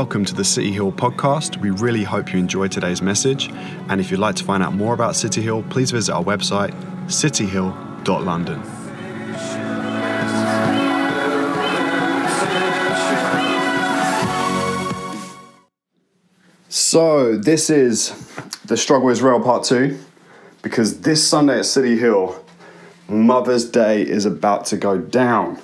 Welcome to the City Hill podcast. We really hope you enjoyed today's message. And if you'd like to find out more about City Hill, please visit our website, cityhill.london. So this is The Struggle is Real Part 2, because this Sunday at City Hill, Mother's Day is about to go down.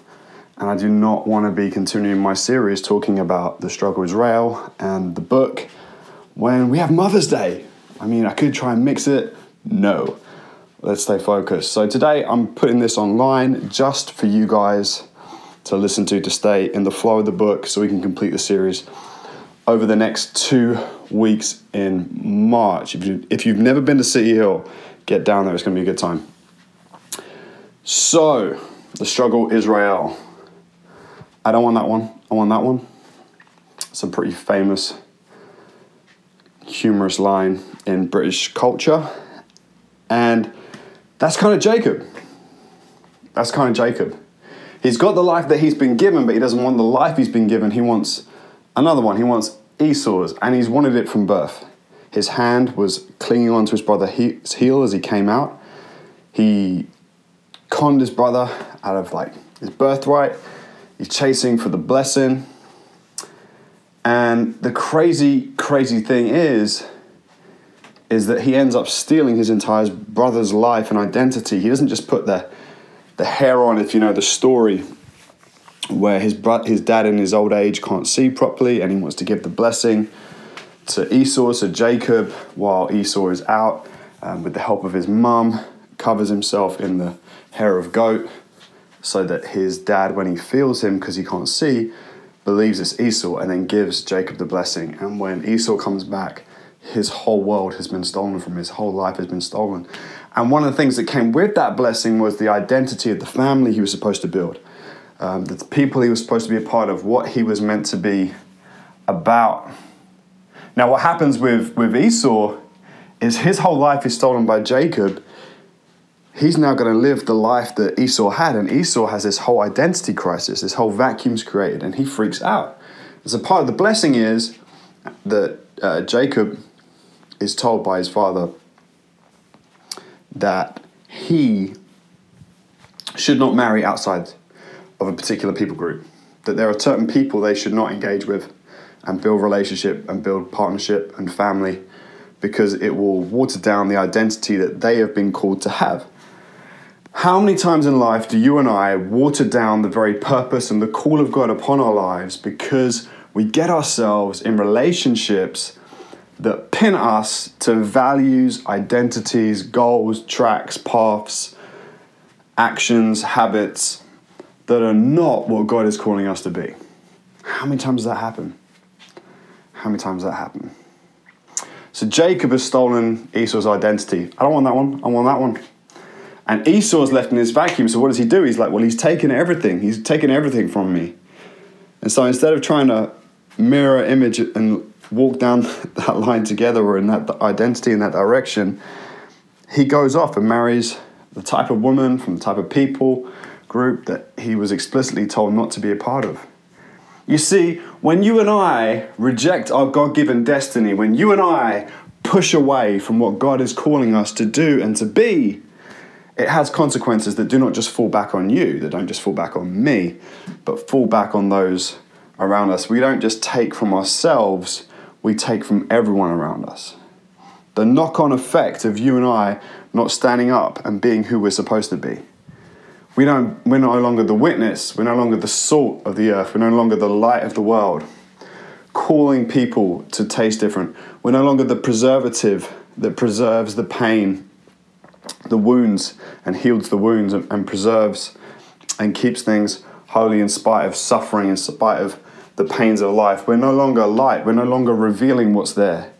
And I do not want to be continuing my series talking about The Struggle is Real and the book when we have Mother's Day. I mean, I could try and mix it. No. Let's stay focused. So today I'm putting this online just for you guys to listen to stay in the flow of the book so we can complete the series over the next 2 weeks in March. If you've never been to City Hill, get down there. It's going to be a good time. So, The Struggle is Real. I don't want that one. I want that one. Some pretty famous, humorous line in British culture. And that's kind of Jacob. He's got the life that he's been given, but he doesn't want the life he's been given. He wants another one. He wants Esau's, and he's wanted it from birth. His hand was clinging onto his brother's heel as he came out. He conned his brother out of his birthright. He's chasing for the blessing. And the crazy, crazy thing is that he ends up stealing his entire brother's life and identity. He doesn't just put the hair on, if you know the story, where his dad in his old age can't see properly and he wants to give the blessing to Esau. So Jacob, while Esau is out, with the help of his mum, covers himself in the hair of goat, so that his dad, when he feels him because he can't see, believes it's Esau and then gives Jacob the blessing. And when Esau comes back, his whole world has been stolen from him. His whole life has been stolen. And one of the things that came with that blessing was the identity of the family he was supposed to build, the people he was supposed to be a part of, what he was meant to be about. Now, what happens with Esau is his whole life is stolen by Jacob. He's now going to live the life that Esau had, and Esau has this whole identity crisis, this whole vacuum's created, and he freaks out. So part of the blessing is that Jacob is told by his father that he should not marry outside of a particular people group, that there are certain people they should not engage with and build relationship and build partnership and family, because it will water down the identity that they have been called to have. How many times in life do you and I water down the very purpose and the call of God upon our lives because we get ourselves in relationships that pin us to values, identities, goals, tracks, paths, actions, habits that are not what God is calling us to be? How many times does that happen? So Jacob has stolen Esau's identity. I don't want that one. I want that one. And Esau's left in his vacuum. So what does he do? He's he's taken everything. He's taken everything from me. And so instead of trying to mirror image and walk down that line together or in that identity in that direction, he goes off and marries the type of woman from the type of people group that he was explicitly told not to be a part of. You see, when you and I reject our God-given destiny, when you and I push away from what God is calling us to do and to be, it has consequences that do not just fall back on you, that don't just fall back on me, but fall back on those around us. We don't just take from ourselves, we take from everyone around us. The knock-on effect of you and I not standing up and being who we're supposed to be. We're no longer the witness, we're no longer the salt of the earth, we're no longer the light of the world, calling people to taste different. We're no longer the preservative that preserves the pain, the wounds, and heals the wounds and preserves and keeps things holy in spite of suffering, in spite of the pains of life. We're no longer light, we're no longer revealing what's there.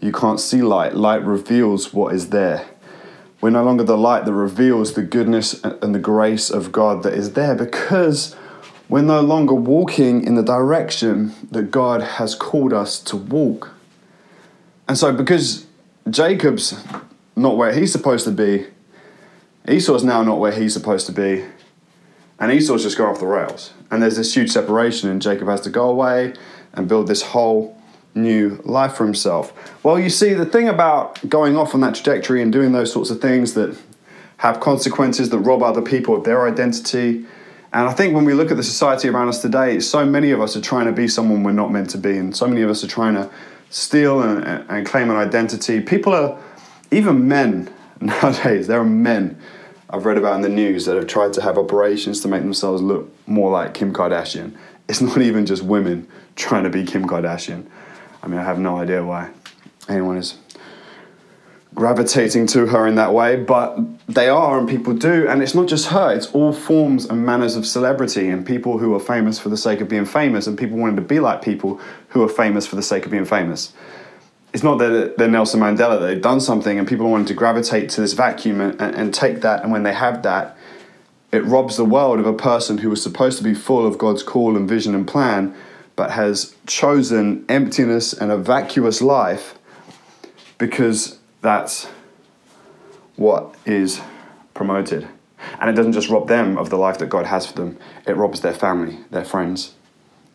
You can't see light, light reveals what is there. We're no longer the light that reveals the goodness and the grace of God that is there, because we're no longer walking in the direction that God has called us to walk. And so because Jacob's not where he's supposed to be, Esau's now not where he's supposed to be, and Esau's just gone off the rails. And there's this huge separation, and Jacob has to go away, and build this whole new life for himself. Well, you see, the thing about going off on that trajectory and doing those sorts of things that have consequences, that rob other people of their identity. And I think when we look at the society around us today, so many of us are trying to be someone we're not meant to be. And so many of us are trying to steal and claim an identity. People are, even men nowadays, there are men I've read about in the news that have tried to have operations to make themselves look more like Kim Kardashian. It's not even just women trying to be Kim Kardashian. I mean, I have no idea why anyone is gravitating to her in that way, but they are, and people do. And it's not just her, it's all forms and manners of celebrity, and people who are famous for the sake of being famous, and people wanting to be like people who are famous for the sake of being famous. It's not that they're Nelson Mandela, they've done something and people wanted to gravitate to this vacuum and take that, and when they have that, it robs the world of a person who was supposed to be full of God's call and vision and plan, but has chosen emptiness and a vacuous life because that's what is promoted. And it doesn't just rob them of the life that God has for them, it robs their family, their friends,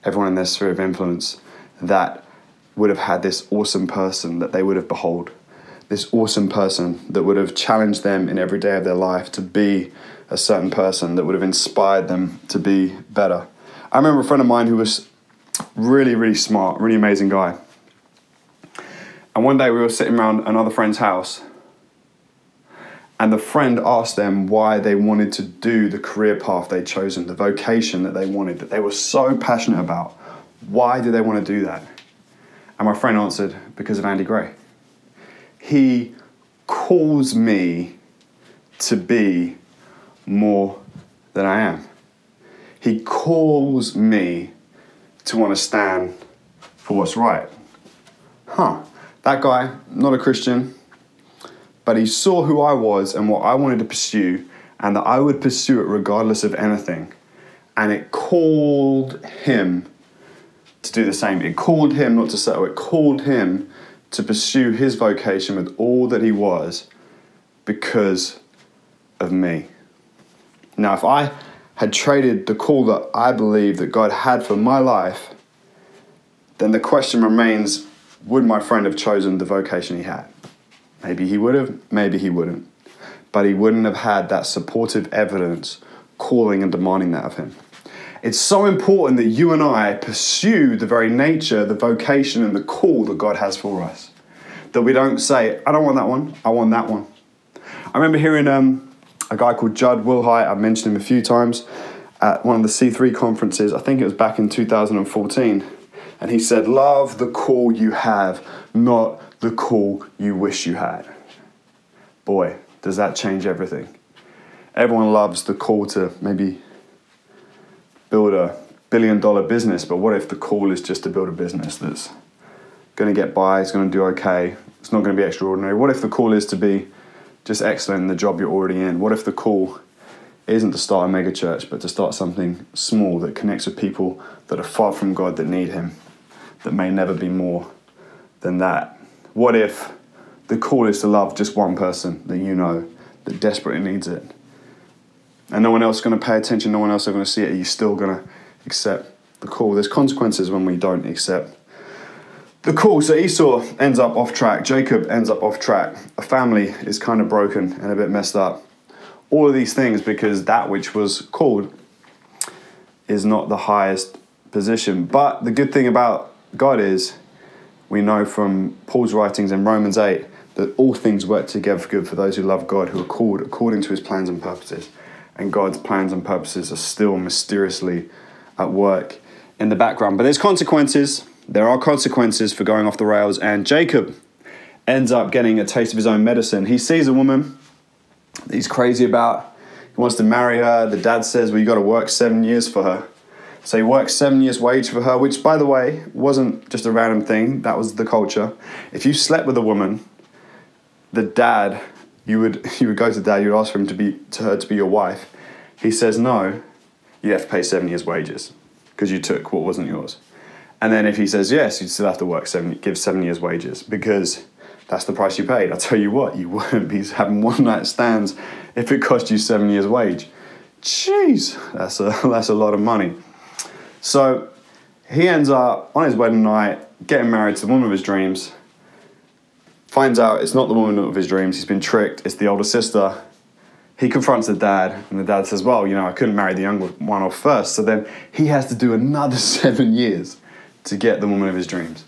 everyone in their sphere of influence that would have had this awesome person that they would have behold, this awesome person that would have challenged them in every day of their life to be a certain person, that would have inspired them to be better. I remember a friend of mine who was really, really smart, really amazing guy. And one day we were sitting around another friend's house, and the friend asked them why they wanted to do the career path they'd chosen, the vocation that they wanted, that they were so passionate about. Why do they want to do that? And my friend answered, because of Andy Gray. He calls me to be more than I am. He calls me to want to stand for what's right. That guy, not a Christian, but he saw who I was and what I wanted to pursue, and that I would pursue it regardless of anything. And it called him to do the same. It called him not to settle. It called him to pursue his vocation with all that he was because of me. Now, if I had traded the call that I believe that God had for my life, then the question remains, would my friend have chosen the vocation he had? Maybe he would have, maybe he wouldn't. But he wouldn't have had that supportive evidence calling and demanding that of him. It's so important that you and I pursue the very nature, the vocation, and the call that God has for us. That we don't say, I don't want that one, I want that one. I remember hearing a guy called Jud Wilhite, I've mentioned him a few times, at one of the C3 conferences, I think it was back in 2014, and he said, love the call you have, not the call you wish you had. Boy, does that change everything. Everyone loves the call to maybe build $1 billion business, but what if the call is just to build a business that's going to get by, it's going to do okay, it's not going to be extraordinary? What if the call is to be just excellent in the job you're already in? What if the call isn't to start a mega church, but to start something small that connects with people that are far from God, that need him, that may never be more than that? What if the call is to love just one person that you know that desperately needs it? And no one else is going to pay attention, no one else is going to see it. Are you still going to accept the call? There's consequences when we don't accept the call. So Esau ends up off track. Jacob ends up off track. A family is kind of broken and a bit messed up. All of these things because that which was called is not the highest position. But the good thing about God is we know from Paul's writings in Romans 8 that all things work together for good for those who love God, who are called according to his plans and purposes. And God's plans and purposes are still mysteriously at work in the background. But there's consequences. There are consequences for going off the rails. And Jacob ends up getting a taste of his own medicine. He sees a woman that he's crazy about. He wants to marry her. The dad says, well, you got to work 7 years for her. So he works 7 years' wage for her, which, by the way, wasn't just a random thing. That was the culture. If you slept with a woman, the dad, you would go to dad, you'd ask for him to be your wife. He says, no, you have to pay 7 years' wages because you took what wasn't yours. And then if he says yes, you'd still have to work give 7 years' wages because that's the price you paid. I'll tell you what, you wouldn't be having one night stands if it cost you 7 years' wage. Jeez, that's a lot of money. So He ends up on his wedding night getting married to the woman of his dreams. Finds out it's not the woman of his dreams. He's been tricked. It's the older sister. He confronts the dad, and the dad says, well, you know, I couldn't marry the younger one off first. So then he has to do another 7 years to get the woman of his dreams.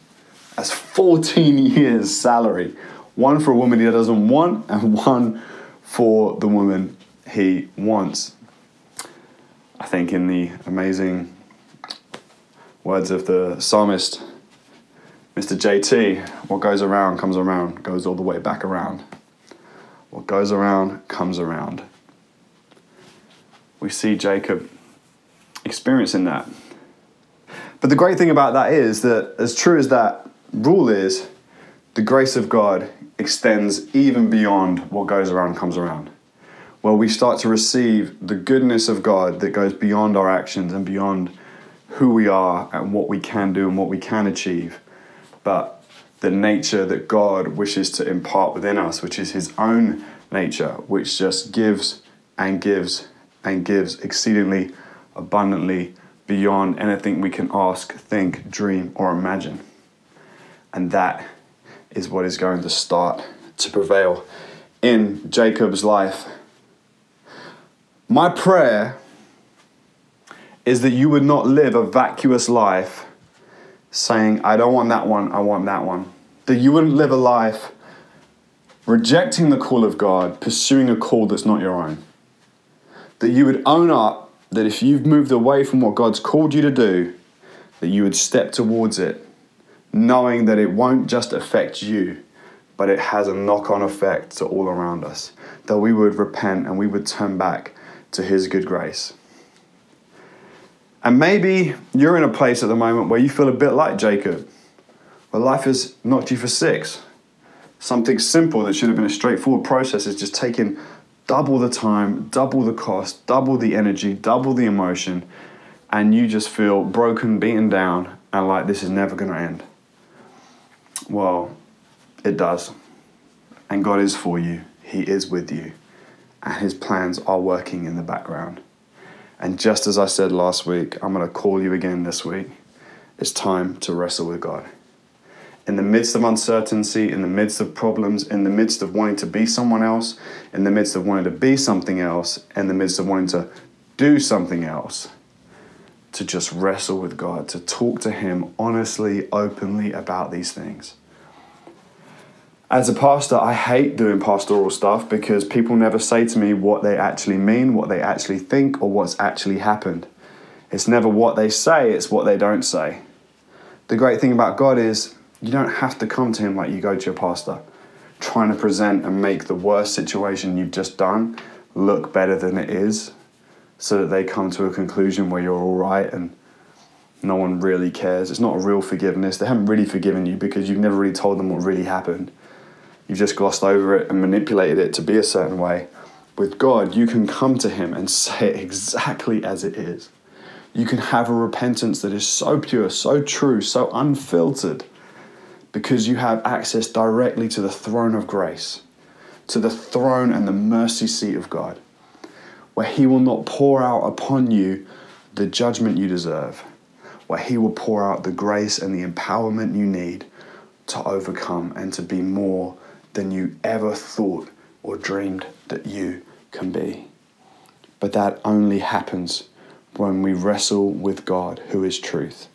That's 14 years' salary. One for a woman he doesn't want, and one for the woman he wants. I think in the amazing words of the psalmist, Mr. JT, what goes around comes around, goes all the way back around. What goes around comes around. We see Jacob experiencing that. But the great thing about that is that, as true as that rule is, the grace of God extends even beyond what goes around comes around, where we start to receive the goodness of God that goes beyond our actions and beyond who we are and what we can do and what we can achieve. But the nature that God wishes to impart within us, which is his own nature, which just gives and gives and gives exceedingly abundantly beyond anything we can ask, think, dream, or imagine. And that is what is going to start to prevail in Jacob's life. My prayer is that you would not live a vacuous life saying, I don't want that one, I want that one. That you wouldn't live a life rejecting the call of God, pursuing a call that's not your own. That you would own up that if you've moved away from what God's called you to do, that you would step towards it, knowing that it won't just affect you, but it has a knock-on effect to all around us. That we would repent and we would turn back to his good grace. And maybe you're in a place at the moment where you feel a bit like Jacob, where life has knocked you for six. Something simple that should have been a straightforward process is just taking double the time, double the cost, double the energy, double the emotion, and you just feel broken, beaten down, and like this is never going to end. Well, it does. And God is for you. He is with you. And his plans are working in the background. And just as I said last week, I'm going to call you again this week. It's time to wrestle with God. In the midst of uncertainty, in the midst of problems, in the midst of wanting to be someone else, in the midst of wanting to be something else, in the midst of wanting to do something else, to just wrestle with God, to talk to him honestly, openly about these things. As a pastor, I hate doing pastoral stuff because people never say to me what they actually mean, what they actually think, or what's actually happened. It's never what they say, it's what they don't say. The great thing about God is you don't have to come to him like you go to your pastor, trying to present and make the worst situation you've just done look better than it is, so that they come to a conclusion where you're all right and no one really cares. It's not a real forgiveness. They haven't really forgiven you because you've never really told them what really happened. You've just glossed over it and manipulated it to be a certain way. With God, you can come to him and say it exactly as it is. You can have a repentance that is so pure, so true, so unfiltered, because you have access directly to the throne of grace, to the throne and the mercy seat of God, where he will not pour out upon you the judgment you deserve, where he will pour out the grace and the empowerment you need to overcome and to be more than you ever thought or dreamed that you can be. But that only happens when we wrestle with God, who is truth,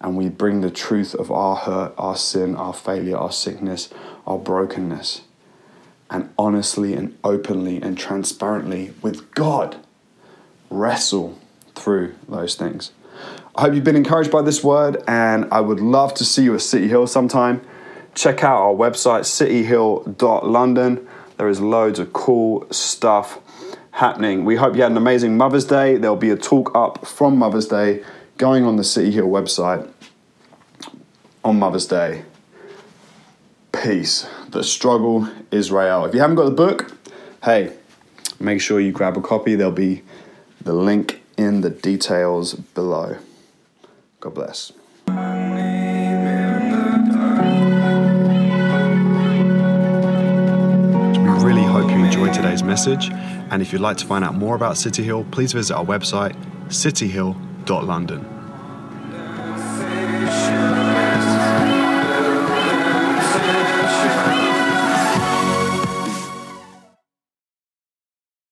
and we bring the truth of our hurt, our sin, our failure, our sickness, our brokenness, and honestly and openly and transparently with God wrestle through those things. I hope you've been encouraged by this word, and I would love to see you at City Hill sometime. Check out our website, cityhill.london. There is loads of cool stuff happening. We hope you had an amazing Mother's Day. There'll be a talk up from Mother's Day going on the City Hill website on Mother's Day. Peace. The Struggle is Real. If you haven't got the book, hey, make sure you grab a copy. There'll be the link in the details below. God bless. We really hope you enjoyed today's message, and if you'd like to find out more about City Hill, please visit our website, cityhill.london.